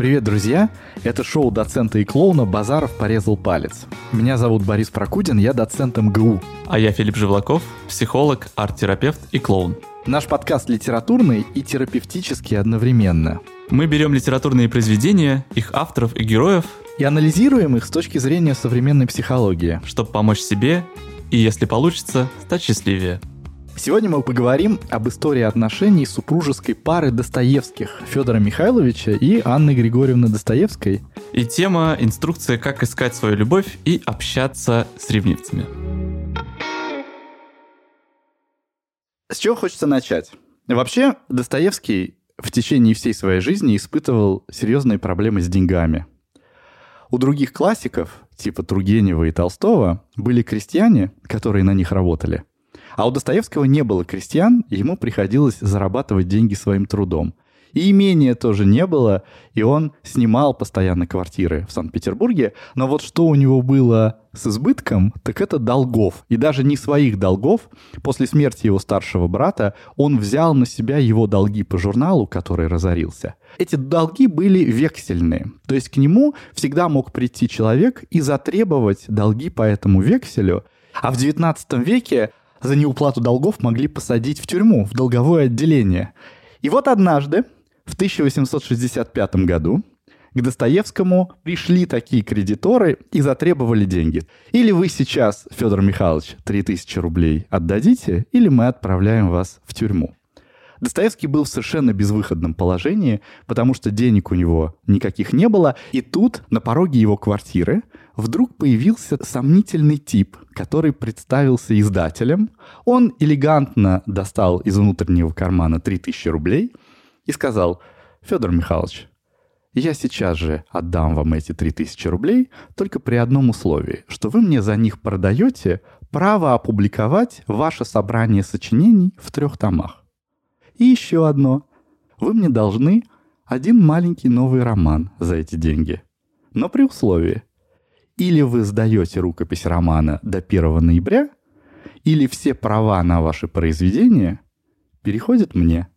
Привет, друзья! Это шоу доцента и клоуна «Базаров порезал палец». Меня зовут Борис Прокудин, я доцент МГУ. А я Филипп Жевлаков, психолог, арт-терапевт и клоун. Наш подкаст литературный и терапевтический одновременно. Мы берем литературные произведения, их авторов и героев и анализируем их с точки зрения современной психологии, чтобы помочь себе и, если получится, стать счастливее. Сегодня мы поговорим об истории отношений супружеской пары Достоевских, Федора Михайловича и Анны Григорьевны Достоевской. И тема «Инструкция, как искать свою любовь и общаться с ревнивцами». С чего хочется начать? Вообще, Достоевский в течение всей своей жизни испытывал серьезные проблемы с деньгами. У других классиков, типа Тургенева и Толстого, были крестьяне, которые на них работали. А у Достоевского не было крестьян, и ему приходилось зарабатывать деньги своим трудом. И имения тоже не было, и он снимал постоянно квартиры в Санкт-Петербурге. Но вот что у него было с избытком, так это долгов. И даже не своих долгов. После смерти его старшего брата он взял на себя его долги по журналу, который разорился. Эти долги были вексельные. То есть к нему всегда мог прийти человек и затребовать долги по этому векселю. А в XIX веке за неуплату долгов могли посадить в тюрьму, в долговое отделение. И вот однажды, в 1865 году, к Достоевскому пришли такие кредиторы и затребовали деньги. Или вы сейчас, Федор Михайлович, 3000 рублей отдадите, или мы отправляем вас в тюрьму. Достоевский был в совершенно безвыходном положении, потому что денег у него никаких не было. И тут, на пороге его квартиры, вдруг появился сомнительный тип, который представился издателем. Он элегантно достал из внутреннего кармана 3000 рублей и сказал: «Федор Михайлович, я сейчас же отдам вам эти 3000 рублей, только при одном условии, что вы мне за них продаете право опубликовать ваше собрание сочинений в 3 томах. И еще одно. Вы мне должны 1 маленький новый роман за эти деньги. Но при условии: или вы сдаете рукопись романа до 1 ноября, или все права на ваши произведения переходят мне».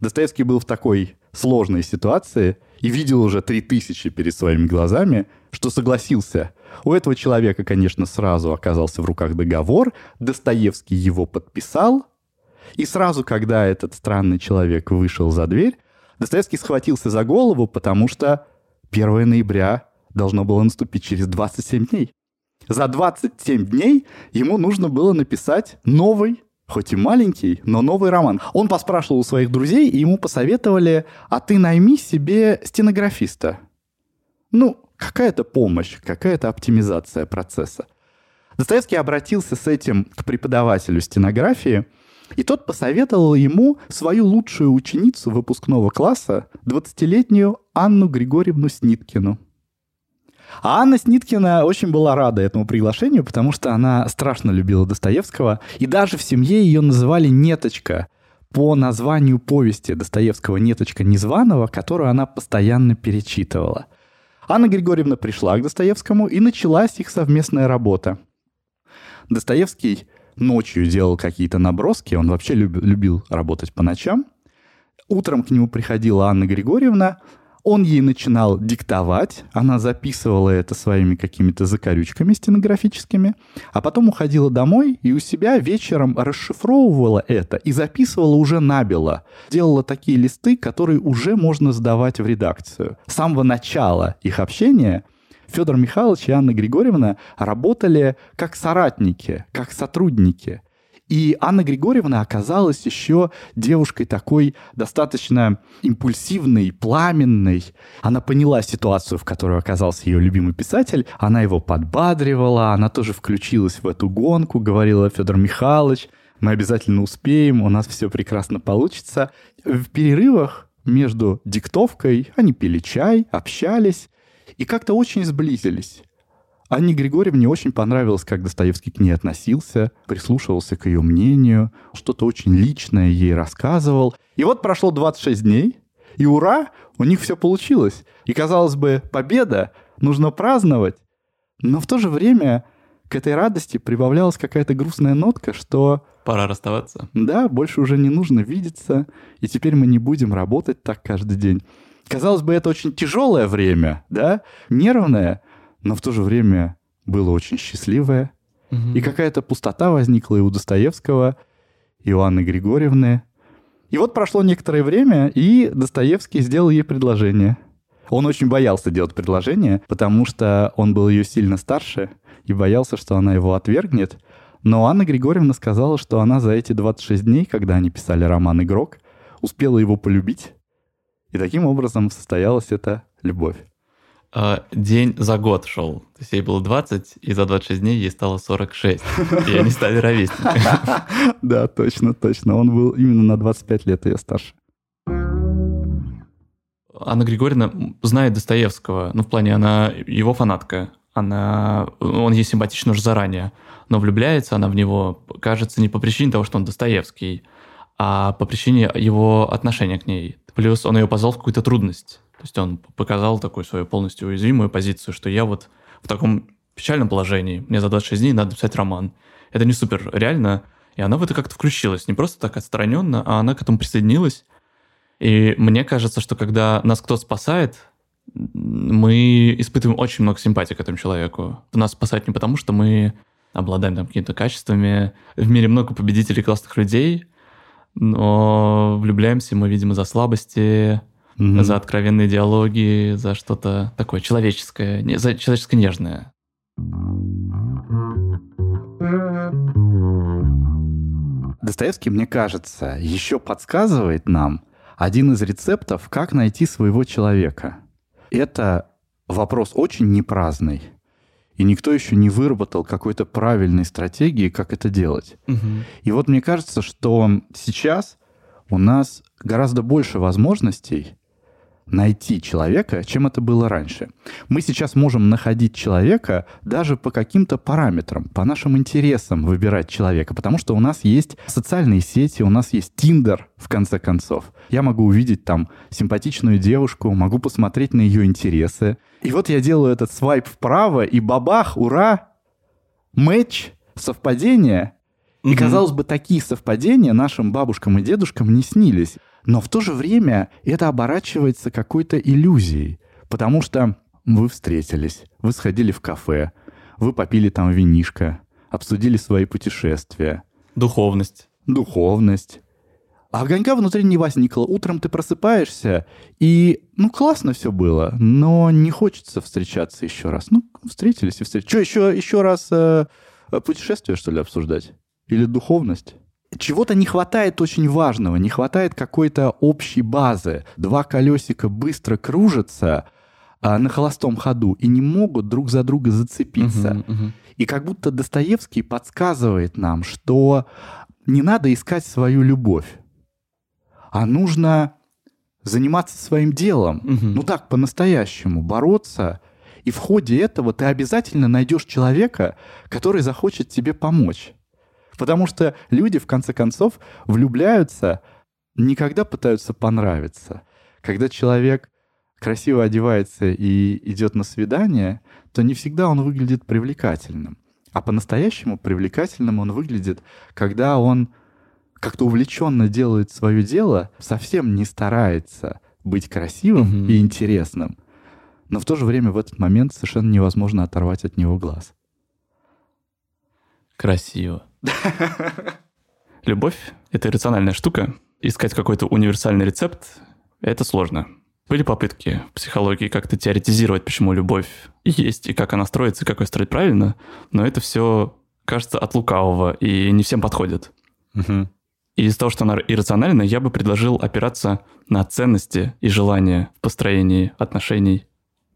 Достоевский был в такой сложной ситуации и видел уже 3000 перед своими глазами, что согласился. У этого человека, конечно, сразу оказался в руках договор, Достоевский его подписал, и сразу, когда этот странный человек вышел за дверь, Достоевский схватился за голову, потому что 1 ноября... должно было наступить через 27 дней. За 27 дней ему нужно было написать новый, хоть и маленький, но новый роман. Он поспрашивал у своих друзей, и ему посоветовали: «А ты найми себе стенографиста». Ну, какая-то помощь, какая-то оптимизация процесса. Достоевский обратился с этим к преподавателю стенографии, и тот посоветовал ему свою лучшую ученицу выпускного класса, 20-летнюю Анну Григорьевну Сниткину. А Анна Сниткина очень была рада этому приглашению, потому что она страшно любила Достоевского, и даже в семье ее называли «Неточка» по названию повести Достоевского «Неточка незваного», которую она постоянно перечитывала. Анна Григорьевна пришла к Достоевскому, и началась их совместная работа. Достоевский ночью делал какие-то наброски, он вообще любил работать по ночам. Утром к нему приходила Анна Григорьевна, он ей начинал диктовать, она записывала это своими какими-то закорючками стенографическими, а потом уходила домой и у себя вечером расшифровывала это и записывала уже набело. Делала такие листы, которые уже можно сдавать в редакцию. С самого начала их общения Федор Михайлович и Анна Григорьевна работали как соратники, как сотрудники. И Анна Григорьевна оказалась еще девушкой такой достаточно импульсивной, пламенной. Она поняла ситуацию, в которой оказался ее любимый писатель. Она его подбадривала, она тоже включилась в эту гонку, говорила: «Федор Михайлович, мы обязательно успеем, у нас все прекрасно получится». В перерывах между диктовкой они пили чай, общались и как-то очень сблизились. Анне Григорьевне очень понравилось, как Достоевский к ней относился, прислушивался к ее мнению, что-то очень личное ей рассказывал. И вот прошло 26 дней, и ура, у них все получилось. И, казалось бы, победа, нужно праздновать. Но в то же время к этой радости прибавлялась какая-то грустная нотка, что... пора расставаться. Да, больше уже не нужно видеться, и теперь мы не будем работать так каждый день. Казалось бы, это очень тяжелое время, да, нервное, но в то же время было очень счастливое. Угу. И какая-то пустота возникла и у Достоевского, и у Анны Григорьевны. И вот прошло некоторое время, и Достоевский сделал ей предложение. Он очень боялся делать предложение, потому что он был ее сильно старше и боялся, что она его отвергнет. Но Анна Григорьевна сказала, что она за эти 26 дней, когда они писали роман «Игрок», успела его полюбить. И таким образом состоялась эта любовь. День за год шел. То есть ей было 20, и за 26 дней ей стало 46. И они стали ровесниками. Да, точно, точно. Он был именно на 25 лет ее старше. Анна Григорьевна знает Достоевского. Ну, в плане, она его фанатка. Он ей симпатичен уже заранее. Но влюбляется она в него, кажется, не по причине того, что он Достоевский, а по причине его отношения к ней. Плюс он ее позвал в какую-то трудность. То есть он показал такую свою полностью уязвимую позицию, что я вот в таком печальном положении, мне за 26 дней надо писать роман. Это не супер реально. И она в это как-то включилась. Не просто так отстраненно, а она к этому присоединилась. И мне кажется, что когда нас кто-то спасает, мы испытываем очень много симпатии к этому человеку. Нас спасают не потому, что мы обладаем там какими-то качествами. В мире много победителей, классных людей, но влюбляемся мы, видимо, за слабости, за откровенные диалоги, за что-то такое человеческое, за человеческое нежное. Достоевский, мне кажется, еще подсказывает нам один из рецептов, как найти своего человека. Это вопрос очень непраздный. И никто еще не выработал какой-то правильной стратегии, как это делать. Угу. И вот мне кажется, что сейчас у нас гораздо больше возможностей найти человека, чем это было раньше. Мы сейчас можем находить человека даже по каким-то параметрам, по нашим интересам выбирать человека, потому что у нас есть социальные сети, у нас есть Tinder, в конце концов. Я могу увидеть там симпатичную девушку, могу посмотреть на ее интересы. И вот я делаю этот свайп вправо, и бабах, ура, мэтч, совпадение. И, казалось бы, такие совпадения нашим бабушкам и дедушкам не снились. Но в то же время это оборачивается какой-то иллюзией, потому что вы встретились, вы сходили в кафе, вы попили там винишко, обсудили свои путешествия. Духовность. А огонька внутри не возникло. Утром ты просыпаешься, и, классно все было, но не хочется встречаться еще раз. Встретились и встретились. Что, еще раз путешествие, что ли, обсуждать? Или духовность? Чего-то не хватает очень важного, не хватает какой-то общей базы. Два колесика быстро кружатся на холостом ходу и не могут друг за друга зацепиться. И как будто Достоевский подсказывает нам, что не надо искать свою любовь, а нужно заниматься своим делом, так, по-настоящему, бороться. И в ходе этого ты обязательно найдешь человека, который захочет тебе помочь. Потому что люди, в конце концов, влюбляются, не когда пытаются понравиться. Когда человек красиво одевается и идет на свидание, то не всегда он выглядит привлекательным. А по-настоящему привлекательным он выглядит, когда он как-то увлеченно делает свое дело, совсем не старается быть красивым и интересным. Но в то же время в этот момент совершенно невозможно оторвать от него глаз. Красиво. Любовь — это иррациональная штука. Искать какой-то универсальный рецепт — это сложно. Были попытки в психологии как-то теоретизировать, почему любовь есть, и как она строится, и как ее строить правильно, но это все, кажется, от лукавого, и не всем подходит. И из-за того, что она иррациональна, я бы предложил опираться на ценности и желания в построении отношений.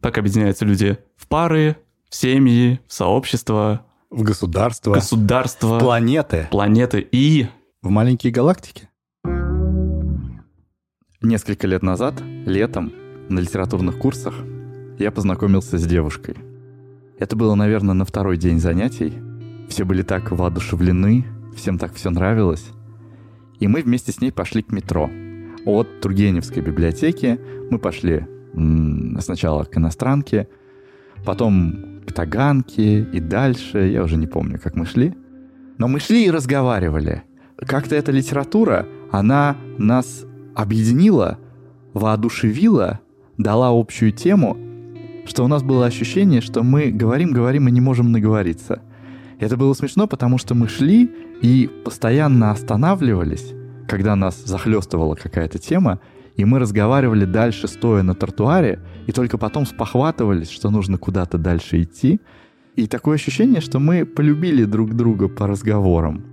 Так объединяются люди в пары, в семьи, в сообщества, в государство, в планеты и в маленькие галактики. Несколько лет назад, летом, на литературных курсах, я познакомился с девушкой. Это было, наверное, на второй день занятий. Все были так воодушевлены, всем так все нравилось. И мы вместе с ней пошли к метро. От Тургеневской библиотеки мы пошли сначала к иностранке, потом к Таганке и дальше. Я уже не помню, как мы шли. Но мы шли и разговаривали. Как-то эта литература, она нас объединила, воодушевила, дала общую тему, что у нас было ощущение, что мы говорим и не можем наговориться. Это было смешно, потому что мы шли и постоянно останавливались, когда нас захлестывала какая-то тема, и мы разговаривали дальше, стоя на тротуаре, и только потом спохватывались, что нужно куда-то дальше идти. И такое ощущение, что мы полюбили друг друга по разговорам.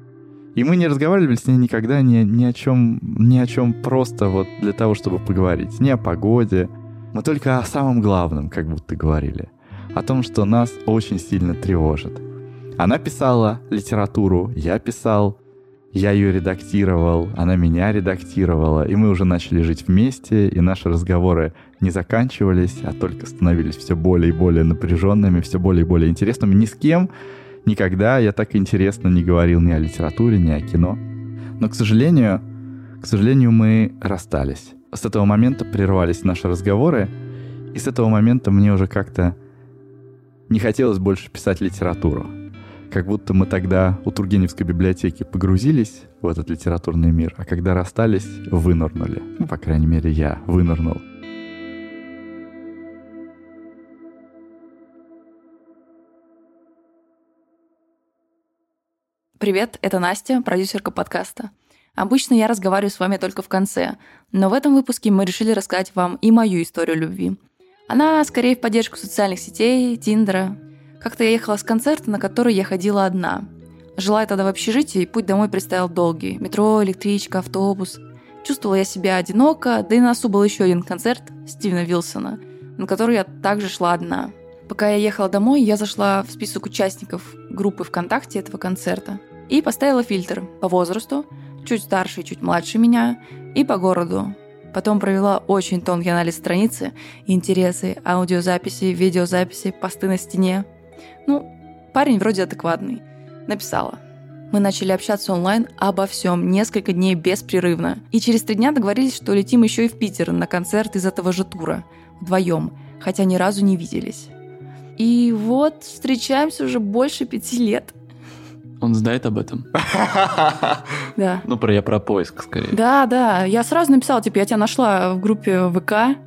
И мы не разговаривали с ней никогда ни о чем просто вот для того, чтобы поговорить. Не о погоде. Мы только о самом главном как будто говорили. О том, что нас очень сильно тревожит. Она писала литературу, я писал. Я ее редактировал, она меня редактировала, и мы уже начали жить вместе, и наши разговоры не заканчивались, а только становились все более и более напряженными, все более и более интересными. Ни с кем никогда я так интересно не говорил ни о литературе, ни о кино. Но, к сожалению, мы расстались. С этого момента прервались наши разговоры, и с этого момента мне уже как-то не хотелось больше писать литературу. Как будто мы тогда у Тургеневской библиотеки погрузились в этот литературный мир, а когда расстались, вынырнули. Ну, по крайней мере, я вынырнул. Привет, это Настя, продюсерка подкаста. Обычно я разговариваю с вами только в конце, но в этом выпуске мы решили рассказать вам и мою историю любви. Она скорее в поддержку социальных сетей, Тиндера. Как-то я ехала с концерта, на который я ходила одна. Жила я тогда в общежитии, и путь домой предстоял долгий. Метро, электричка, автобус. Чувствовала я себя одиноко, да и на носу был еще один концерт Стивена Вилсона, на который я также шла одна. Пока я ехала домой, я зашла в список участников группы ВКонтакте этого концерта и поставила фильтр по возрасту, чуть старше и чуть младше меня, и по городу. Потом провела очень тонкий анализ страницы, интересы, аудиозаписи, видеозаписи, посты на стене. Ну, парень вроде адекватный. Написала. Мы начали общаться онлайн обо всем, несколько дней беспрерывно. И через 3 дня договорились, что летим еще и в Питер на концерт из этого же тура. Вдвоем, хотя ни разу не виделись. И вот встречаемся уже больше 5 лет. Он знает об этом? Да. Ну, я про поиск, скорее. Да. Я сразу написала, я тебя нашла в группе ВК.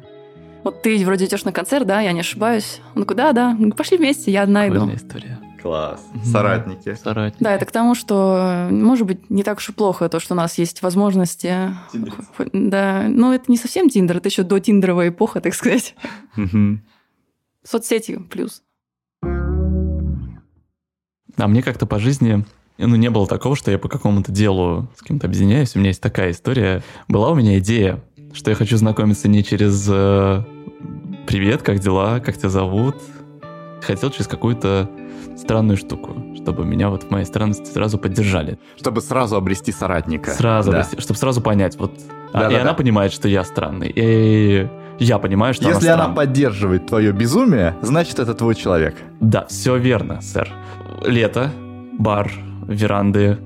Вот ты вроде идешь на концерт, да? Я не ошибаюсь. Он такой, да. Пошли вместе, я одна иду. Прикольная история. Класс. Соратники. Да, это к тому, что, может быть, не так уж и плохо то, что у нас есть возможности. Тиндер. Да, но это не совсем Тиндер, это еще до тиндеровая эпоха, так сказать. Соцсети плюс. А мне как-то по жизни... не было такого, что я по какому-то делу с кем-то объединяюсь. У меня есть такая история. Была у меня идея, что я хочу знакомиться не через «Привет, как дела? Как тебя зовут?» Хотел через какую-то странную штуку, чтобы меня в моей странности сразу поддержали. Чтобы сразу обрести соратника. Чтобы сразу понять. Она понимает, что я странный. И я понимаю, что если она поддерживает твое безумие, значит, это твой человек. Да, все верно, сэр. Лето, бар... веранды.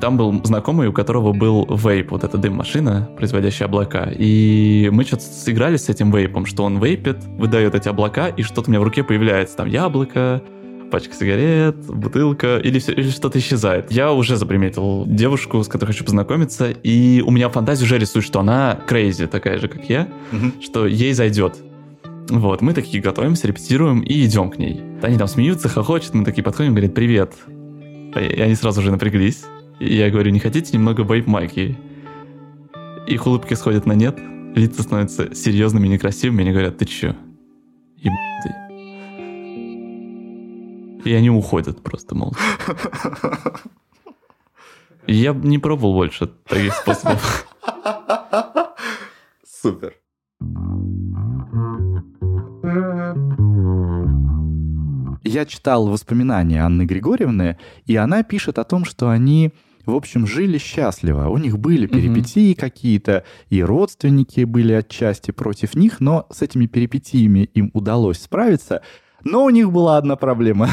Там был знакомый, у которого был вейп, вот эта дым-машина, производящая облака. И мы что-то сыграли с этим вейпом, что он вейпит, выдает эти облака, и что-то у меня в руке появляется. Там яблоко, пачка сигарет, бутылка, или что-то исчезает. Я уже заприметил девушку, с которой хочу познакомиться, и у меня фантазия уже рисует, что она крейзи, такая же, как я, что ей зайдет. Вот, мы такие готовимся, репетируем и идем к ней. Они там смеются, хохочут, мы такие подходим, говорят, привет. И они сразу же напряглись. И я говорю, не хотите немного вейп-магии? Их улыбки сходят на нет, лица становятся серьезными и некрасивыми, и они говорят, ты че? И они уходят просто молча. Я не пробовал больше таких способов. Супер. Я читал воспоминания Анны Григорьевны, и она пишет о том, что они, в общем, жили счастливо. У них были перипетии какие-то, и родственники были отчасти против них, но с этими перипетиями им удалось справиться. Но у них была одна проблема,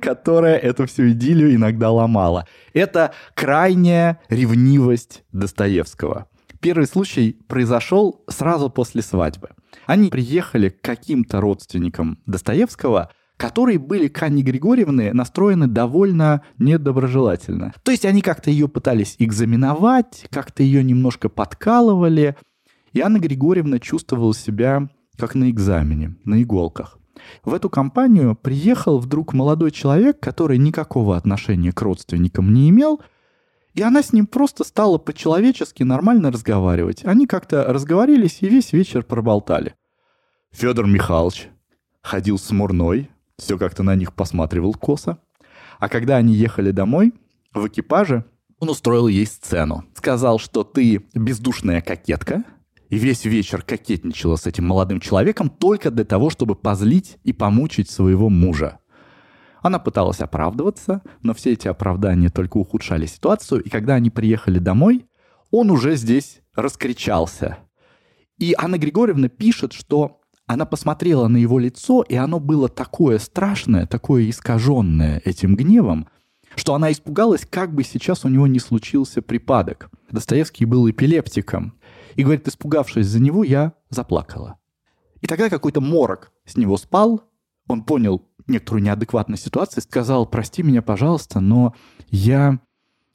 которая эту всю идиллию иногда ломала. Это крайняя ревнивость Достоевского. Первый случай произошел сразу после свадьбы. Они приехали к каким-то родственникам Достоевского, которые были к Анне Григорьевне настроены довольно недоброжелательно. То есть они как-то ее пытались экзаменовать, как-то ее немножко подкалывали. И Анна Григорьевна чувствовала себя как на экзамене, на иголках. В эту компанию приехал вдруг молодой человек, который никакого отношения к родственникам не имел, и она с ним просто стала по-человечески нормально разговаривать. Они как-то разговорились и весь вечер проболтали. Федор Михайлович ходил смурной, все как-то на них посматривал косо. А когда они ехали домой, в экипаже он устроил ей сцену. Сказал, что ты бездушная кокетка, и весь вечер кокетничала с этим молодым человеком только для того, чтобы позлить и помучить своего мужа. Она пыталась оправдываться, но все эти оправдания только ухудшали ситуацию, и когда они приехали домой, он уже здесь раскричался. И Анна Григорьевна пишет, что она посмотрела на его лицо, и оно было такое страшное, такое искаженное этим гневом, что она испугалась, как бы сейчас у него не случился припадок. Достоевский был эпилептиком. И говорит, испугавшись за него, я заплакала. И тогда какой-то морок с него спал, он понял некоторую неадекватность ситуации, сказал, прости меня, пожалуйста, но я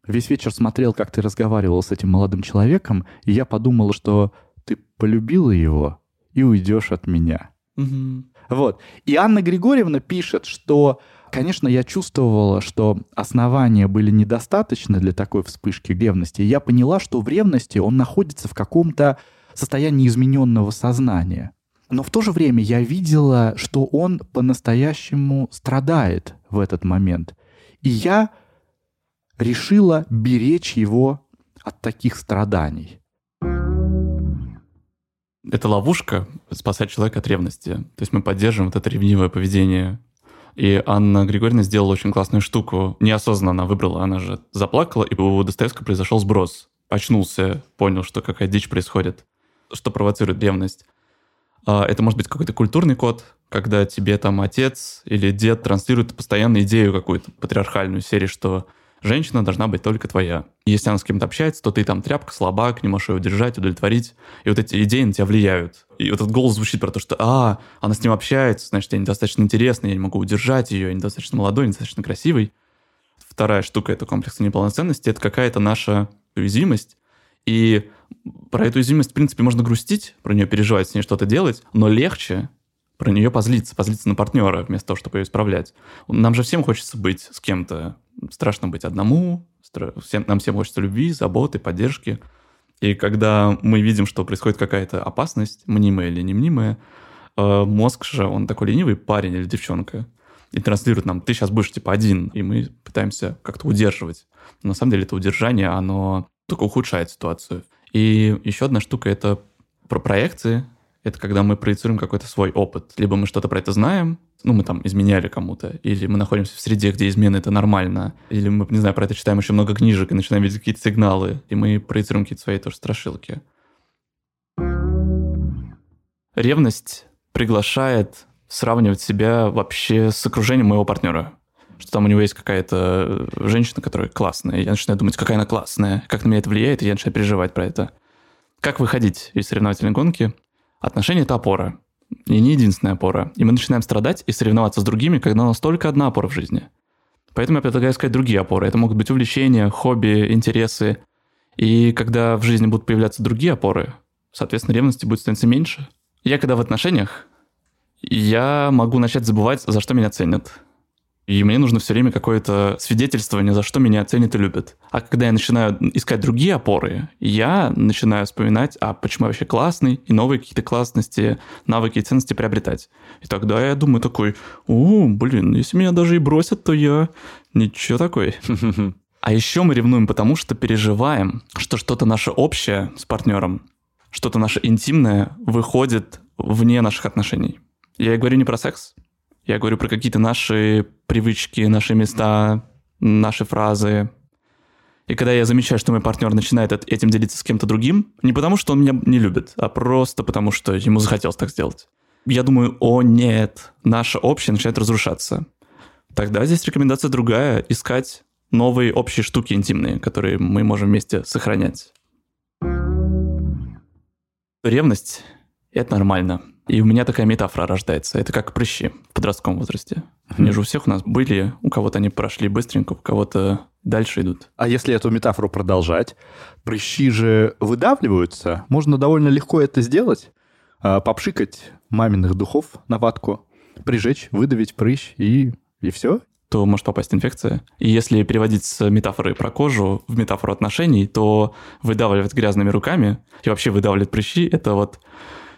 весь вечер смотрел, как ты разговаривал с этим молодым человеком, и я подумала, что ты полюбила его, и уйдешь от меня. Угу. Вот. И Анна Григорьевна пишет, что, конечно, я чувствовала, что основания были недостаточны для такой вспышки ревности. И я поняла, что в ревности он находится в каком-то состоянии измененного сознания. Но в то же время я видела, что он по-настоящему страдает в этот момент. И я решила беречь его от таких страданий. Это ловушка спасать человека от ревности. То есть мы поддерживаем вот это ревнивое поведение. И Анна Григорьевна сделала очень классную штуку. Неосознанно она выбрала, она же заплакала, и у Достоевского произошел сброс. Очнулся, понял, что какая дичь происходит, что провоцирует ревность. Это может быть какой-то культурный код, когда тебе там отец или дед транслирует постоянно идею какую-то патриархальную серию, что женщина должна быть только твоя. Если она с кем-то общается, то ты там тряпка, слабак, не можешь ее удержать, удовлетворить. И вот эти идеи на тебя влияют. И вот этот голос звучит про то, что она с ним общается, значит, я недостаточно интересный, я не могу удержать ее, я недостаточно молодой, недостаточно красивый. Вторая штука этого комплекса неполноценности — это какая-то наша уязвимость. И про эту уязвимость, в принципе, можно грустить, про нее переживать, с ней что-то делать, но легче про нее позлиться на партнера вместо того, чтобы ее исправлять. Нам же всем хочется быть с кем-то. Страшно быть одному, нам всем хочется любви, заботы, поддержки. И когда мы видим, что происходит какая-то опасность, мнимая или не мнимая, мозг же, он такой ленивый парень или девчонка, и транслирует нам, ты сейчас будешь типа один, и мы пытаемся как-то удерживать. Но на самом деле это удержание, оно только ухудшает ситуацию. И еще одна штука — это про проекции. Это когда мы проецируем какой-то свой опыт. Либо мы что-то про это знаем, мы там изменяли кому-то, или мы находимся в среде, где измены — это нормально, или мы, не знаю, про это читаем еще много книжек и начинаем видеть какие-то сигналы, и мы проецируем какие-то свои тоже страшилки. Ревность приглашает сравнивать себя вообще с окружением моего партнера. Что там у него есть какая-то женщина, которая классная, и я начинаю думать, какая она классная, как на меня это влияет, и я начинаю переживать про это. Как выходить из соревновательной гонки? Отношения — это опора. И не единственная опора. И мы начинаем страдать и соревноваться с другими, когда у нас только одна опора в жизни. Поэтому я предлагаю искать другие опоры. Это могут быть увлечения, хобби, интересы. И когда в жизни будут появляться другие опоры, соответственно, ревности будет становиться меньше. Я когда в отношениях, я могу начать забывать, за что меня ценят. И мне нужно все время какое-то свидетельствование, за что меня ценят и любят. А когда я начинаю искать другие опоры, я начинаю вспоминать, почему я вообще классный, и новые какие-то классности, навыки и ценности приобретать. И тогда я думаю такой, если меня даже и бросят, то я ничего такой. А еще мы ревнуем, потому что переживаем, что что-то наше общее с партнером, что-то наше интимное выходит вне наших отношений. Я говорю не про секс. Я говорю про какие-то наши привычки, наши места, наши фразы. И когда я замечаю, что мой партнер начинает этим делиться с кем-то другим, не потому, что он меня не любит, а просто потому, что ему захотелось так сделать. Я думаю, наше общее начинает разрушаться. Тогда здесь рекомендация другая – искать новые общие штуки интимные, которые мы можем вместе сохранять. Ревность – это нормально. И у меня такая метафора рождается. Это как прыщи в подростковом возрасте. Они же у всех у нас были, у кого-то они прошли быстренько, у кого-то дальше идут. А если эту метафору продолжать, прыщи же выдавливаются. Можно довольно легко это сделать. Попшикать маминых духов на ватку, прижечь, выдавить прыщ и все. То может попасть инфекция. И если переводить с метафоры про кожу в метафору отношений, то выдавливать грязными руками и вообще выдавливать прыщи – это вот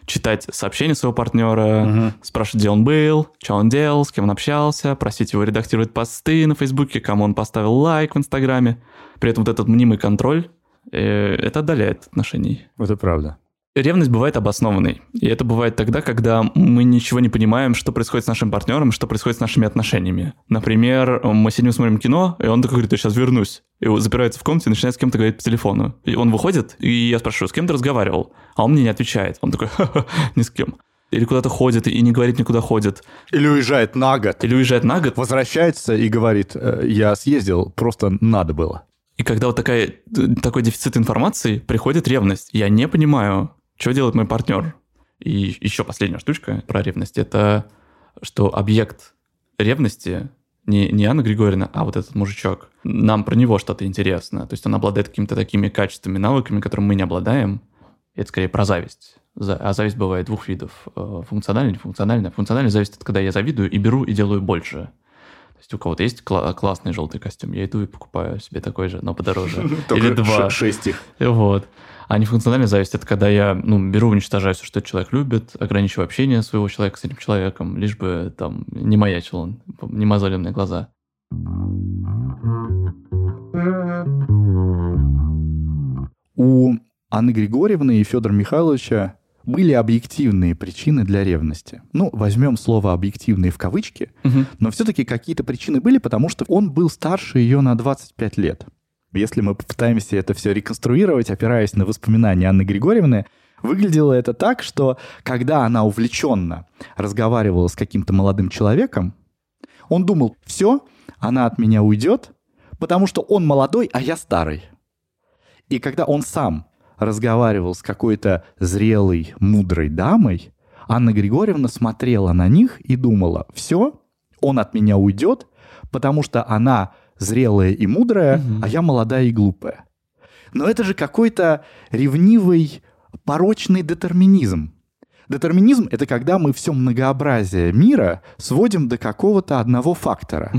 читать сообщения своего партнера, спрашивать, где он был, что он делал, с кем он общался, просить его редактировать посты на Фейсбуке, кому он поставил лайк в Инстаграме. При этом вот этот мнимый контроль – это отдаляет от отношений. Это правда. Ревность бывает обоснованной, и это бывает тогда, когда мы ничего не понимаем, что происходит с нашим партнером, что происходит с нашими отношениями. Например, мы сидим, смотрим кино, и он такой говорит, я сейчас вернусь. И запирается в комнате и начинает с кем-то говорить по телефону. И он выходит, и я спрашиваю, с кем ты разговаривал? А он мне не отвечает. Он такой, ха-ха, ни с кем. Или куда-то ходит и не говорит, никуда ходит. Или уезжает на год. Возвращается и говорит, я съездил, просто надо было. И когда вот такой дефицит информации, приходит ревность. Я не понимаю, что делает мой партнер. И еще последняя штучка про ревность. Это что объект ревности не Анна Григорьевна, а вот этот мужичок. Нам про него что-то интересно. То есть он обладает какими-то такими качествами, навыками, которыми мы не обладаем. Это скорее про зависть. А зависть бывает двух видов. Функциональная и нефункциональная. Функциональная зависть – это когда я завидую и беру, и делаю больше. То есть у кого-то есть классный желтый костюм, я иду и покупаю себе такой же, но подороже. Или два. 6 их. Вот. А нефункциональная зависть – это когда я беру, уничтожаю все, что человек любит, ограничиваю общение своего человека с этим человеком, лишь бы там не маячил он, не мозолил мне глаза. У Анны Григорьевны и Федора Михайловича были объективные причины для ревности. Возьмем слово «объективные» в кавычки, но все-таки какие-то причины были, потому что он был старше ее на 25 лет. Если мы попытаемся это все реконструировать, опираясь на воспоминания Анны Григорьевны, выглядело это так, что когда она увлеченно разговаривала с каким-то молодым человеком, он думал, все, она от меня уйдет, потому что он молодой, а я старый. И когда он сам разговаривал с какой-то зрелой, мудрой дамой, Анна Григорьевна смотрела на них и думала, все, он от меня уйдет, потому что она зрелая и мудрая, а я молодая и глупая. Но это же какой-то ревнивый, порочный детерминизм. Детерминизм – это когда мы все многообразие мира сводим до какого-то одного фактора.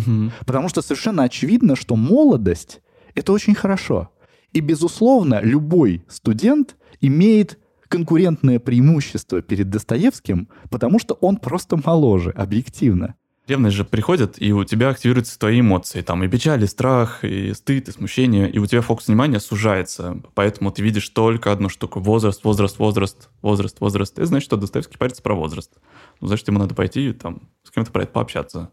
Потому что совершенно очевидно, что молодость – это очень хорошо. И, безусловно, любой студент имеет конкурентное преимущество перед Достоевским, потому что он просто моложе, объективно. Ревность же приходит, и у тебя активируются твои эмоции. Там и печаль, и страх, и стыд, и смущение. И у тебя фокус внимания сужается. Поэтому ты видишь только одну штуку. Возраст. Это значит, что Достоевский парится про возраст. Значит, ему надо пойти там с кем-то про это пообщаться.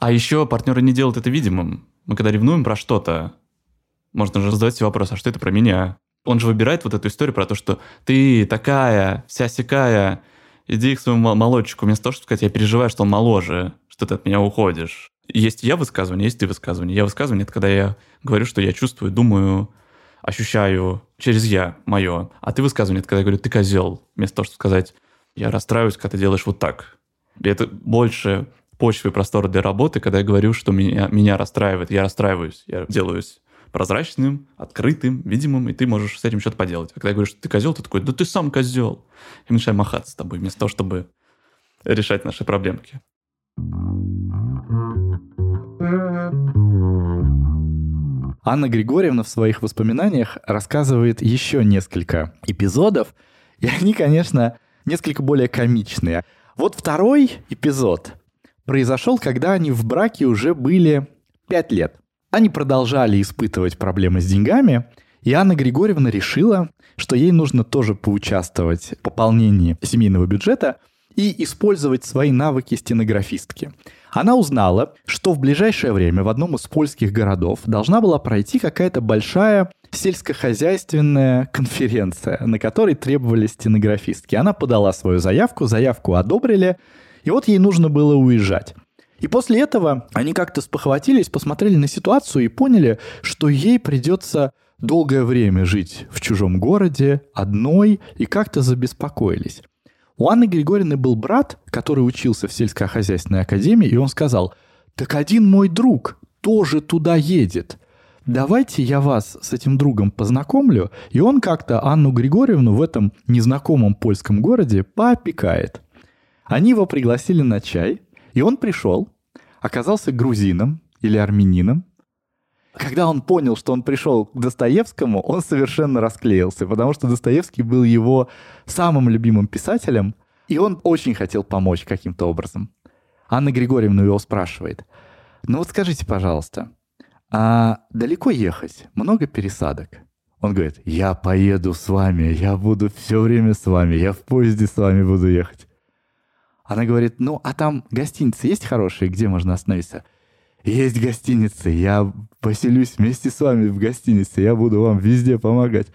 А еще партнеры не делают это видимым. Мы когда ревнуем про что-то, можно же задать себе вопрос, а что это про меня? Он же выбирает вот эту историю про то, что ты такая, вся-сякая, иди к своему молодчику. Вместо того, чтобы сказать, я переживаю, что он моложе, что ты от меня уходишь. Есть я высказывание, есть ты высказывание. Я высказывание – это когда я говорю, что я чувствую, думаю, ощущаю через я, мое. А ты высказывание – это когда я говорю, ты козел. Вместо того, чтобы сказать, я расстраиваюсь, когда ты делаешь вот так. И это больше почвы и простора для работы, когда я говорю, что меня расстраивает, я расстраиваюсь, я делаюсь прозрачным, открытым, видимым, и ты можешь с этим что-то поделать. А когда я говорю, что ты козел, ты такой, да ты сам козел. И мешай махаться с тобой, вместо того, чтобы решать наши проблемки. Анна Григорьевна в своих воспоминаниях рассказывает еще несколько эпизодов, и они, конечно, несколько более комичные. Вот второй эпизод произошел, когда они в браке уже были 5 лет. Они продолжали испытывать проблемы с деньгами, и Анна Григорьевна решила, что ей нужно тоже поучаствовать в пополнении семейного бюджета и использовать свои навыки стенографистки. Она узнала, что в ближайшее время в одном из польских городов должна была пройти какая-то большая сельскохозяйственная конференция, на которой требовались стенографистки. Она подала свою заявку, заявку одобрили, и вот ей нужно было уезжать. И после этого они как-то спохватились, посмотрели на ситуацию и поняли, что ей придется долгое время жить в чужом городе, одной, и как-то забеспокоились. У Анны Григорьевны был брат, который учился в сельскохозяйственной академии, и он сказал, «Так один мой друг тоже туда едет. Давайте я вас с этим другом познакомлю». И он как-то Анну Григорьевну в этом незнакомом польском городе поопекает. Они его пригласили на чай, и он пришел, оказался грузином или армянином. Когда он понял, что он пришел к Достоевскому, он совершенно расклеился, потому что Достоевский был его самым любимым писателем, и он очень хотел помочь каким-то образом. Анна Григорьевна его спрашивает: «Ну вот скажите, пожалуйста, а далеко ехать? Много пересадок?» Он говорит: «Я поеду с вами, я буду все время с вами, я в поезде с вами буду ехать». Она говорит: «Ну, а там гостиницы есть хорошие, где можно остановиться?» «Есть гостиницы, я поселюсь вместе с вами в гостинице, я буду вам везде помогать».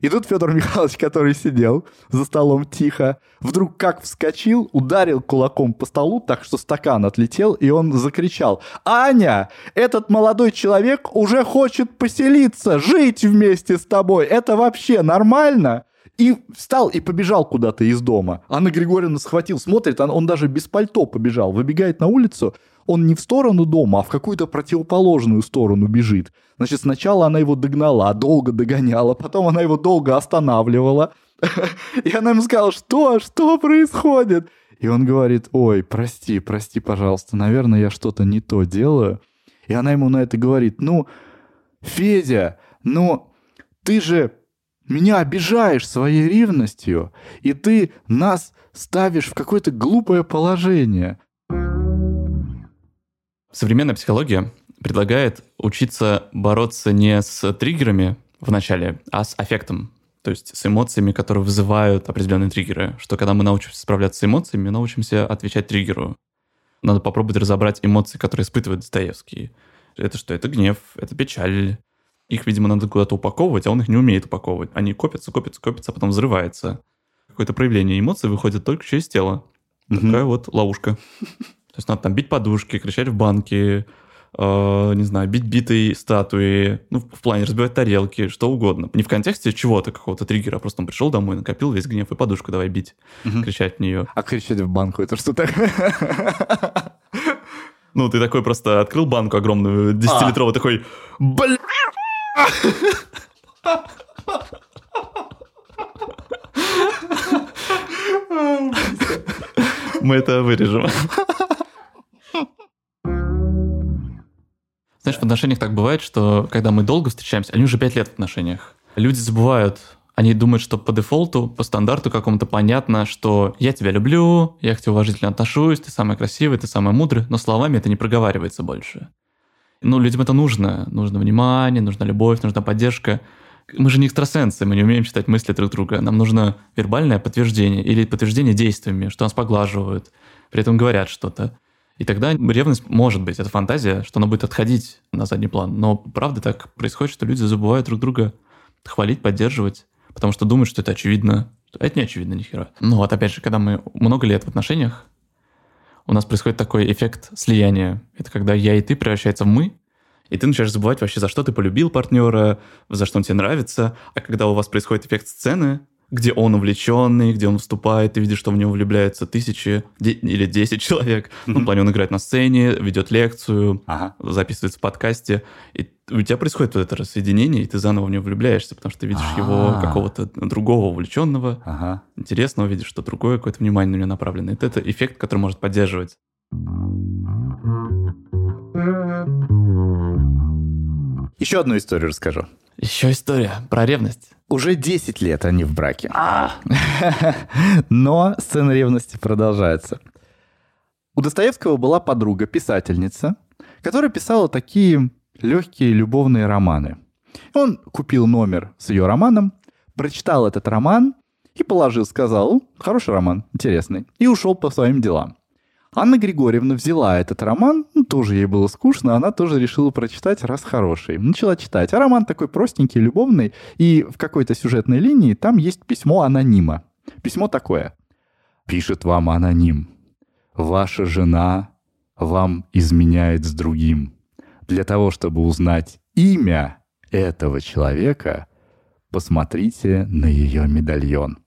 И тут Федор Михайлович, который сидел за столом тихо, вдруг как вскочил, ударил кулаком по столу, так что стакан отлетел, и он закричал: «Аня, этот молодой человек уже хочет поселиться, жить вместе с тобой, это вообще нормально?» И встал и побежал куда-то из дома. Анна Григорьевна схватил, смотрит, он даже без пальто побежал, выбегает на улицу. Он не в сторону дома, а в какую-то противоположную сторону бежит. Значит, сначала она его догнала, долго догоняла, потом она его долго останавливала. И она ему сказала: что происходит? И он говорит: «Ой, прости, пожалуйста, наверное, я что-то не то делаю». И она ему на это говорит: «Ну, Федя, ну, ты же меня обижаешь своей ревностью, и ты нас ставишь в какое-то глупое положение». Современная психология предлагает учиться бороться не с триггерами в начале, а с аффектом, то есть с эмоциями, которые вызывают определенные триггеры, что когда мы научимся справляться с эмоциями, научимся отвечать триггеру. Надо попробовать разобрать эмоции, которые испытывает Достоевский. Это что? Это гнев, это печаль. Их, видимо, надо куда-то упаковывать, а он их не умеет упаковывать. Они копятся, а потом взрываются. Какое-то проявление эмоций выходит только через тело. Такая вот ловушка. То есть надо там бить подушки, кричать в банке, не знаю, бить битые статуи, ну, в плане разбивать тарелки, что угодно. Не в контексте чего-то, какого-то триггера, а просто он пришел домой, накопил весь гнев, и подушку давай бить, кричать в нее. А кричать в банку — это что такое? Ну, ты такой просто открыл банку огромную, 10-литровую, такой: «Бля!» Мы это вырежем. Знаешь, в отношениях так бывает, что когда мы долго встречаемся, они уже 5 лет в отношениях, люди забывают, они думают, что по дефолту, по стандарту какому-то понятно, что я тебя люблю, я к тебе уважительно отношусь, ты самая красивая, ты самая мудрая, но словами это не проговаривается больше. Ну, людям это нужно. Нужно внимание, нужна любовь, нужна поддержка. Мы же не экстрасенсы, мы не умеем читать мысли друг друга. Нам нужно вербальное подтверждение или подтверждение действиями, что нас поглаживают, при этом говорят что-то. И тогда ревность, может быть, это фантазия, что она будет отходить на задний план. Но правда так происходит, что люди забывают друг друга хвалить, поддерживать, потому что думают, что это очевидно. Это не очевидно ни хера. Ну вот опять же, когда мы много лет в отношениях, у нас происходит такой эффект слияния. Это когда я и ты превращаются в мы, и ты начинаешь забывать вообще, за что ты полюбил партнера, за что он тебе нравится. А когда у вас происходит эффект сцены, где он увлеченный, где он вступает, ты видишь, что в него влюбляются 1000 или 10 человек. Ну, в плане он играет на сцене, ведет лекцию, записывается в подкасте. И у тебя происходит вот это рассоединение, и ты заново в него влюбляешься, потому что ты видишь его какого-то другого увлеченного, интересного, видишь, что другое какое-то внимание на него направлено. Это эффект, который может поддерживать. Еще одну историю расскажу. Еще история про ревность. Уже 10 лет они в браке. Но сцена ревности продолжается. У Достоевского была подруга, писательница, которая писала такие легкие любовные романы. Он купил номер с ее романом, прочитал этот роман и положил, сказал: «Хороший роман, интересный», и ушел по своим делам. Анна Григорьевна взяла этот роман, тоже ей было скучно, она тоже решила прочитать, раз хороший. Начала читать. А роман такой простенький, любовный, и в какой-то сюжетной линии там есть письмо анонима. Письмо такое: «Пишет вам аноним. Ваша жена вам изменяет с другим. Для того, чтобы узнать имя этого человека, посмотрите на ее медальон».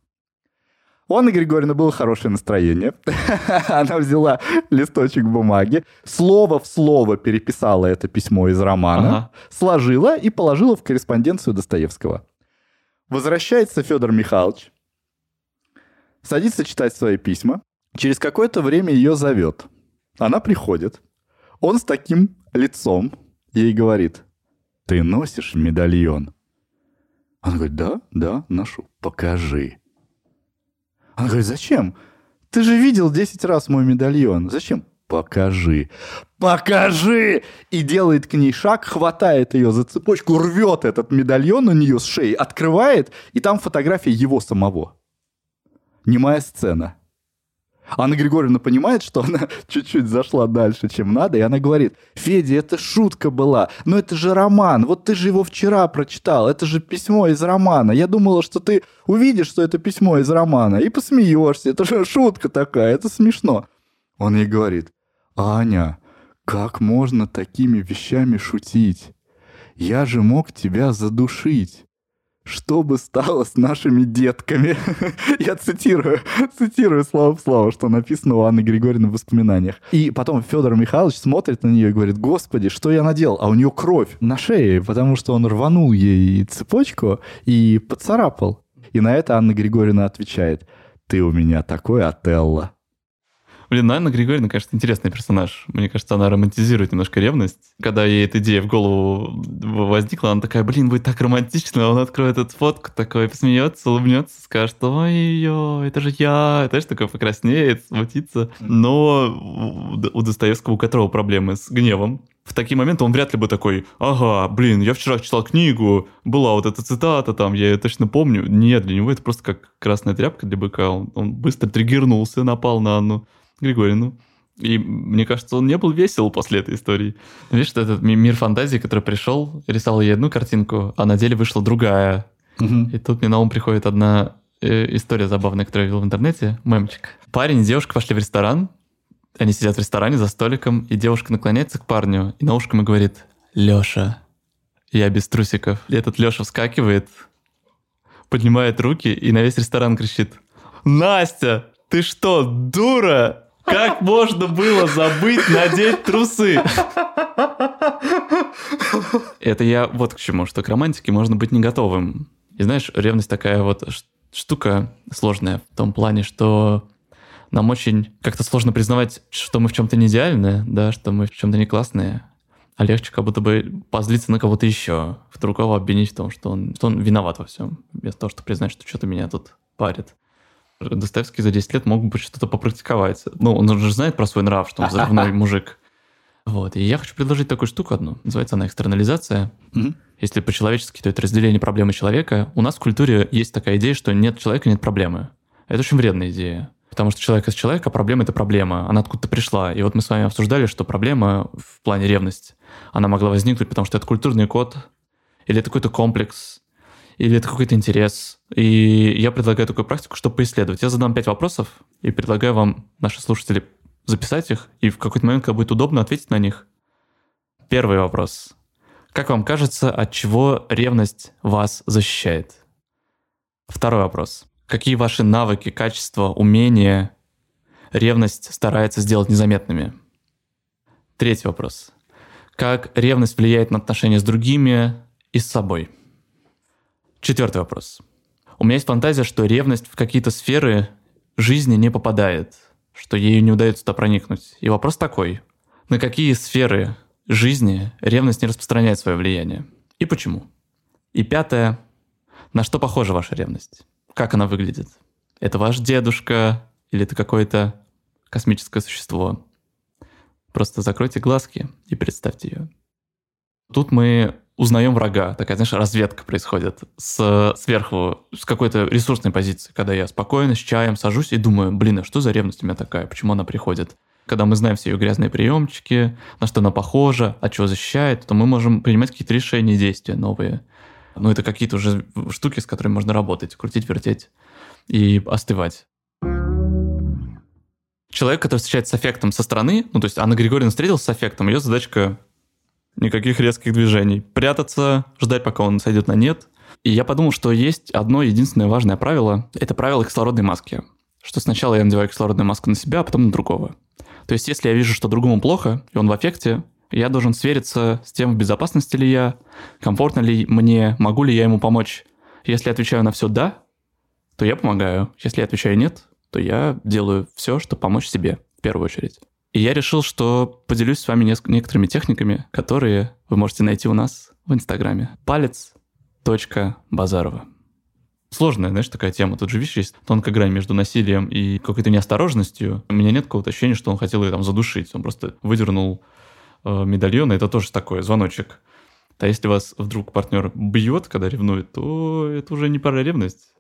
У Анны Григорьевны было хорошее настроение. Она взяла листочек бумаги, слово в слово переписала это письмо из романа, сложила и положила в корреспонденцию Достоевского. Возвращается Федор Михайлович, садится читать свои письма, Через какое-то время ее зовет. Она приходит. Он с таким лицом ей говорит: «Ты носишь медальон?» Она говорит: да, ношу. Покажи. Она говорит: зачем? Ты же видел 10 раз мой медальон. Зачем? Покажи. Покажи! И делает к ней шаг, хватает ее за цепочку, рвет этот медальон у нее с шеи, открывает, и там фотография его самого. Немая сцена. Анна Григорьевна понимает, что она чуть-чуть зашла дальше, чем надо, и она говорит: «Федя, это шутка была, но это же роман, вот ты же его вчера прочитал, это же письмо из романа, я думала, что ты увидишь, что это письмо из романа, и посмеешься, это же шутка такая, это смешно». Он ей говорит: «Аня, как можно такими вещами шутить? Я же мог тебя задушить. Что бы стало с нашими детками?» Я цитирую слово в слово, что написано у Анны Григорьевны в воспоминаниях. И потом Федор Михайлович смотрит на нее и говорит: «Господи, что я наделал?» А у нее кровь на шее, потому что он рванул ей цепочку и поцарапал. И на это Анна Григорьевна отвечает: «Ты у меня такой Отелло». Блин, ну Анна Григорьевна, конечно, интересный персонаж. Мне кажется, она романтизирует немножко ревность. Когда ей эта идея в голову возникла, она такая: блин, будет так романтично. Он откроет эту фотку, такой посмеется, улыбнется, скажет: ой-ой, это же я. Это же такое покраснеет, смутится. Но у Достоевского, у которого проблемы с гневом, в такие моменты он вряд ли бы такой: ага, блин, я вчера читал книгу, была вот эта цитата там, я ее точно помню. Нет, для него это просто как красная тряпка для быка. Он быстро триггернулся, напал на Анну Григорьевну. И мне кажется, он не был весел после этой истории. Видишь, что этот мир фантазии, который пришел, рисовал ей одну картинку, а на деле вышла другая. И тут мне на ум приходит одна история забавная, которую я видел в интернете. Мемчик. Парень и девушка пошли в ресторан. Они сидят в ресторане за столиком, и девушка наклоняется к парню и на ушко ему говорит: «Леша, я без трусиков». И этот Леша вскакивает, поднимает руки и на весь ресторан кричит: «Настя, ты что, дура? Как можно было забыть надеть трусы?» Это я вот к чему, что к романтике можно быть не готовым. И знаешь, ревность такая вот штука сложная в том плане, что нам очень как-то сложно признавать, что мы в чем-то не идеальны, да, что мы в чем-то не классные, а легче как будто бы позлиться на кого-то еще, в другого обвинить в том, что он виноват во всем, вместо того, чтобы признать, что что-то меня тут парит. Достоевский за 10 лет мог бы что-то попрактиковать. Ну, он же знает про свой нрав, что он взрывной мужик. Вот. И я хочу предложить такую штуку одну. Называется она экстернализация. Если по-человечески, то это разделение проблемы человека. У нас в культуре есть такая идея, что нет человека, нет проблемы. Это очень вредная идея. Потому что человек из человека, проблема — это проблема. Она откуда-то пришла. И вот мы с вами обсуждали, что проблема в плане ревности, она могла возникнуть, потому что это культурный код, или это какой-то комплекс, или это какой-то интерес. И я предлагаю такую практику, чтобы поисследовать. Я задам 5 вопросов и предлагаю вам, наши слушатели, записать их и в какой-то момент, когда будет удобно, ответить на них. Первый вопрос. Как вам кажется, от чего ревность вас защищает? Второй вопрос. Какие ваши навыки, качества, умения ревность старается сделать незаметными? Третий вопрос. Как ревность влияет на отношения с другими и с собой? Четвертый вопрос. У меня есть фантазия, что ревность в какие-то сферы жизни не попадает, что ею не удается туда проникнуть. И вопрос такой. На какие сферы жизни ревность не распространяет свое влияние? И почему? И пятое. На что похожа ваша ревность? Как она выглядит? Это ваш дедушка или это какое-то космическое существо? Просто закройте глазки и представьте ее. Тут мы узнаем врага. Такая, знаешь, разведка происходит сверху, с какой-то ресурсной позиции, когда я спокойно, с чаем сажусь и думаю: блин, а что за ревность у меня такая? Почему она приходит? Когда мы знаем все ее грязные приемчики, на что она похожа, от чего защищает, то мы можем принимать какие-то решения и действия новые. Ну, это какие-то уже штуки, с которыми можно работать, крутить, вертеть и остывать. Человек, который встречается с аффектом со стороны, ну, то есть Анна Григорьевна встретилась с аффектом, ее задачка — никаких резких движений. Прятаться, ждать, пока он сойдет на нет. И я подумал, что есть одно единственное важное правило. Это правило кислородной маски. Что сначала я надеваю кислородную маску на себя, а потом на другого. То есть, если я вижу, что другому плохо, и он в аффекте, я должен свериться с тем, в безопасности ли я, комфортно ли мне, могу ли я ему помочь. Если я отвечаю на все «да», то я помогаю. Если я отвечаю «нет», то я делаю все, чтобы помочь себе в первую очередь. И я решил, что поделюсь с вами некоторыми техниками, которые вы можете найти у нас в Инстаграме. palec.bazarova. Сложная, знаешь, такая тема. Тут же, видишь, есть тонкая грань между насилием и какой-то неосторожностью. У меня нет какого-то ощущения, что он хотел ее там задушить. Он просто выдернул медальон, и это тоже такой звоночек. А если вас вдруг партнер бьет, когда ревнует, то это уже не про ревность.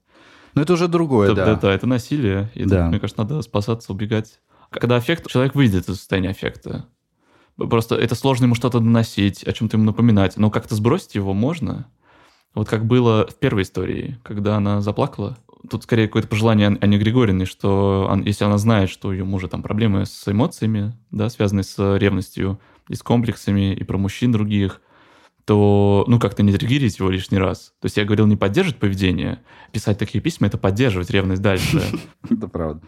Но это уже другое, да. Да, это насилие. И да. Тут, мне кажется, надо спасаться, убегать. Когда аффект, человек выйдет из состояния аффекта. Просто это сложно ему что-то доносить, о чем-то ему напоминать. Но как-то сбросить его можно. Вот как было в первой истории, когда она заплакала. Тут скорее какое-то пожелание Анне Григорьевны, что если она знает, что у ее мужа там проблемы с эмоциями, да, связанные с ревностью и с комплексами, и про мужчин других, то как-то не триггерить его лишний раз. То есть я говорил не поддерживать поведение, писать такие письма — это поддерживать ревность дальше. Это правда.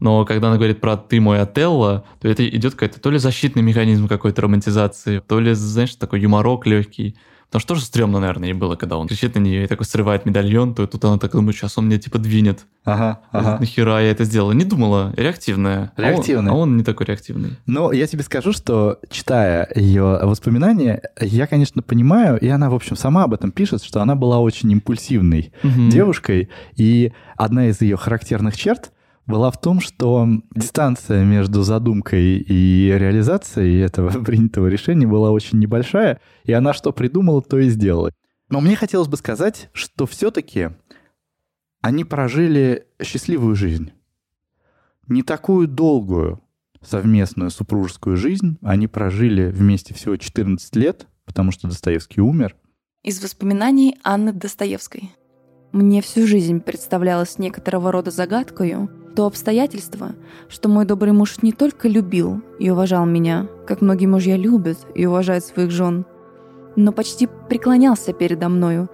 Но когда она говорит про «ты мой Отелло», то это идет какой-то то ли защитный механизм какой-то романтизации, то ли, знаешь, такой юморок легкий. Потому что тоже стрёмно, наверное, ей было, когда он кричит на нее и такой срывает медальон, то тут она так думает, сейчас он меня типа двинет. Ага. Нахера я это сделала? Не думала. Реактивная. Реактивная. А он не такой реактивный. Но я тебе скажу, что, читая ее воспоминания, я, конечно, понимаю, и она, в общем, сама об этом пишет, что она была очень импульсивной девушкой, и одна из ее характерных черт была в том, что дистанция между задумкой и реализацией этого принятого решения была очень небольшая, и она что придумала, то и сделала. Но мне хотелось бы сказать, что все-таки они прожили счастливую жизнь. Не такую долгую совместную супружескую жизнь. Они прожили вместе всего 14 лет, потому что Достоевский умер. Из воспоминаний Анны Достоевской. Мне всю жизнь представлялось некоторого рода загадкою то обстоятельство, что мой добрый муж не только любил и уважал меня, как многие мужья любят и уважают своих жен, но почти преклонялся передо мною,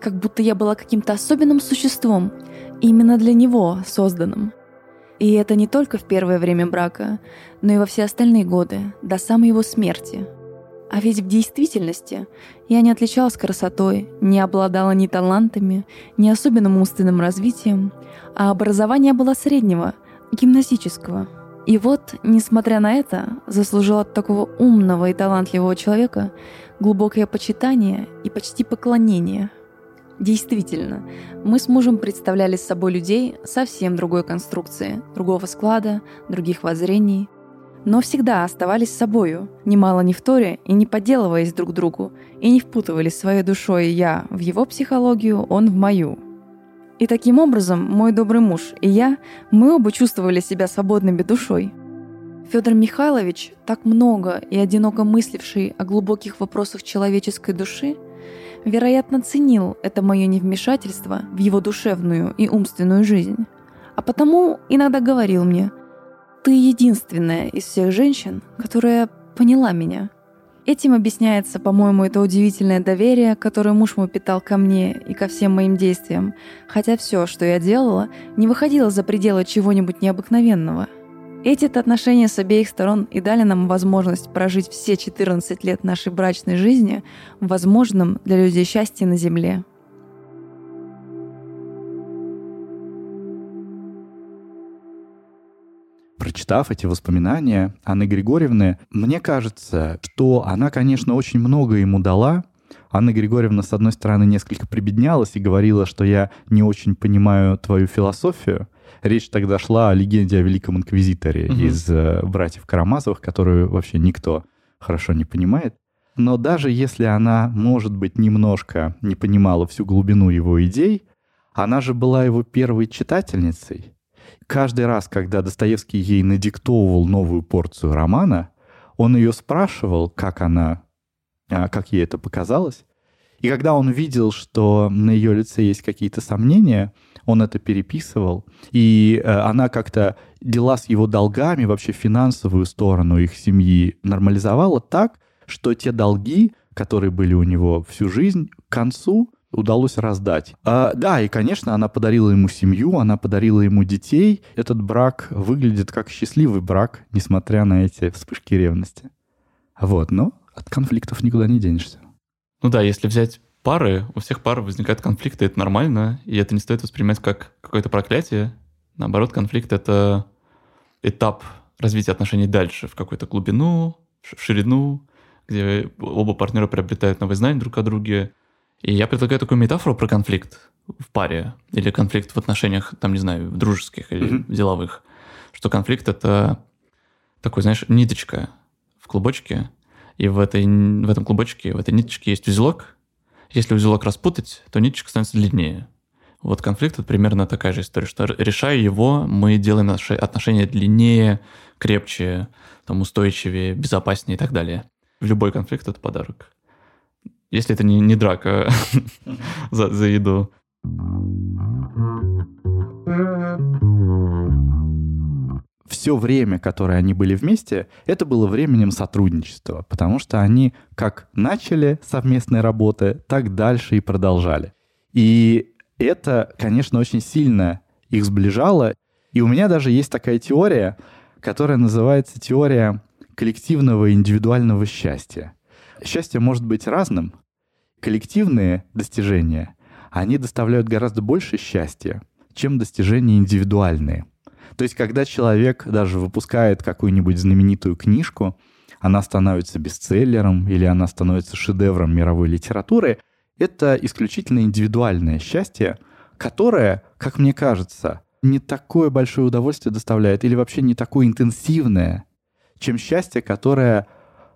как будто я была каким-то особенным существом, именно для него созданным. И это не только в первое время брака, но и во все остальные годы, до самой его смерти. А ведь в действительности я не отличалась красотой, не обладала ни талантами, ни особенным умственным развитием, а образование было среднего, гимназического. И вот, несмотря на это, заслужила от такого умного и талантливого человека глубокое почитание и почти поклонение. Действительно, мы с мужем представляли собой людей совсем другой конструкции, другого склада, других воззрений, но всегда оставались собою, немало не вторя и не подделываясь друг другу, и не впутывались своей душой я в его психологию, он в мою. И таким образом мой добрый муж и я, мы оба чувствовали себя свободными душой. Федор Михайлович, так много и одиноко мысливший о глубоких вопросах человеческой души, вероятно, ценил это мое невмешательство в его душевную и умственную жизнь, а потому иногда говорил мне: «Ты единственная из всех женщин, которая поняла меня». Этим объясняется, по-моему, это удивительное доверие, которое муж мой питал ко мне и ко всем моим действиям, хотя все, что я делала, не выходило за пределы чего-нибудь необыкновенного. Эти-то отношения с обеих сторон и дали нам возможность прожить все 14 лет нашей брачной жизни в возможном для людей счастье на земле. Прочитав эти воспоминания Анны Григорьевны, мне кажется, что она, конечно, очень много ему дала. Анна Григорьевна, с одной стороны, несколько прибеднялась и говорила, что я не очень понимаю твою философию. Речь тогда шла о легенде о Великом Инквизиторе из «Братьев Карамазовых», которую вообще никто хорошо не понимает. Но даже если она, может быть, немножко не понимала всю глубину его идей, она же была его первой читательницей. Каждый раз, когда Достоевский ей надиктовывал новую порцию романа, он ее спрашивал, как ей это показалось. И когда он видел, что на ее лице есть какие-то сомнения, он это переписывал. И она как-то дела с его долгами, вообще финансовую сторону их семьи нормализовала так, что те долги, которые были у него всю жизнь, к концу удалось раздать. Да, и, конечно, она подарила ему семью, она подарила ему детей. Этот брак выглядит как счастливый брак, несмотря на эти вспышки ревности. Вот, но от конфликтов никуда не денешься. Ну да, если взять пары, у всех пар возникают конфликты, это нормально, и это не стоит воспринимать как какое-то проклятие. Наоборот, конфликт — это этап развития отношений дальше, в какую-то глубину, в ширину, где оба партнера приобретают новые знания друг о друге. И я предлагаю такую метафору про конфликт в паре или конфликт в отношениях, там, не знаю, дружеских или деловых, что конфликт — это такой, знаешь, ниточка в клубочке, и в этом клубочке, в этой ниточке есть узелок. Если узелок распутать, то ниточка становится длиннее. Вот конфликт — это примерно такая же история, что, решая его, мы делаем наши отношения длиннее, крепче, там, устойчивее, безопаснее и так далее. Любой конфликт — это подарок. Если это не драка за еду. Все время, которое они были вместе, это было временем сотрудничества, потому что они как начали совместные работы, так дальше и продолжали. И это, конечно, очень сильно их сближало. И у меня даже есть такая теория, которая называется теория коллективного индивидуального счастья. Счастье может быть разным. Коллективные достижения, они доставляют гораздо больше счастья, чем достижения индивидуальные. То есть, когда человек даже выпускает какую-нибудь знаменитую книжку, она становится бестселлером или она становится шедевром мировой литературы, это исключительно индивидуальное счастье, которое, как мне кажется, не такое большое удовольствие доставляет или вообще не такое интенсивное, чем счастье, которое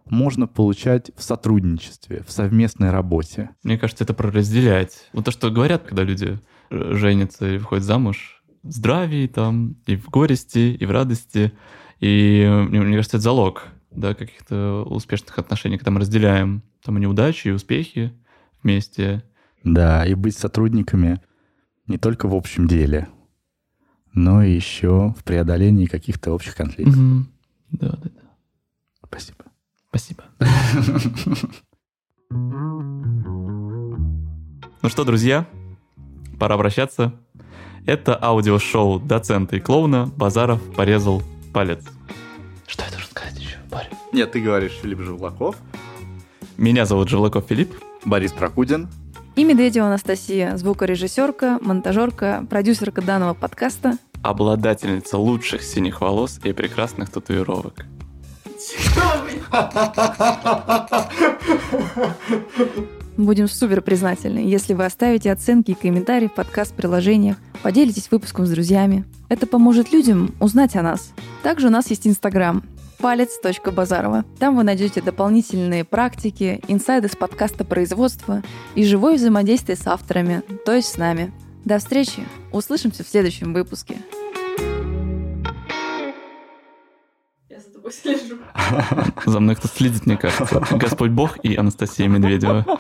можно получать в сотрудничестве, в совместной работе. Мне кажется, это про разделять. Вот то, что говорят, когда люди женятся и выходят замуж, в здравии там, и в горести, и в радости. И, мне кажется, это залог, да, каких-то успешных отношений, когда мы разделяем там и неудачи, и успехи вместе. Да, и быть сотрудниками не только в общем деле, но и еще в преодолении каких-то общих конфликтов. Угу. Да. Спасибо. Ну что, друзья, пора обращаться. Это аудиошоу доцента и клоуна «Базаров порезал палец». Что я должен сказать еще, Борь? Нет, ты говоришь Филипп Жевлаков. Меня зовут Жевлаков Филипп. Борис Прокудин. И Медведева Анастасия, звукорежиссерка, монтажерка, продюсерка данного подкаста. Обладательница лучших синих волос и прекрасных татуировок. Будем супер признательны, если вы оставите оценки и комментарии в подкаст-приложениях, поделитесь выпуском с друзьями. Это поможет людям узнать о нас. Также у нас есть Инстаграм palec.bazarova. Там вы найдете дополнительные практики, инсайды с подкаста производства и живое взаимодействие с авторами, то есть с нами. До встречи! Услышимся в следующем выпуске. Слежу. За мной кто-то следит, мне кажется. Господь Бог и Анастасия Медведева.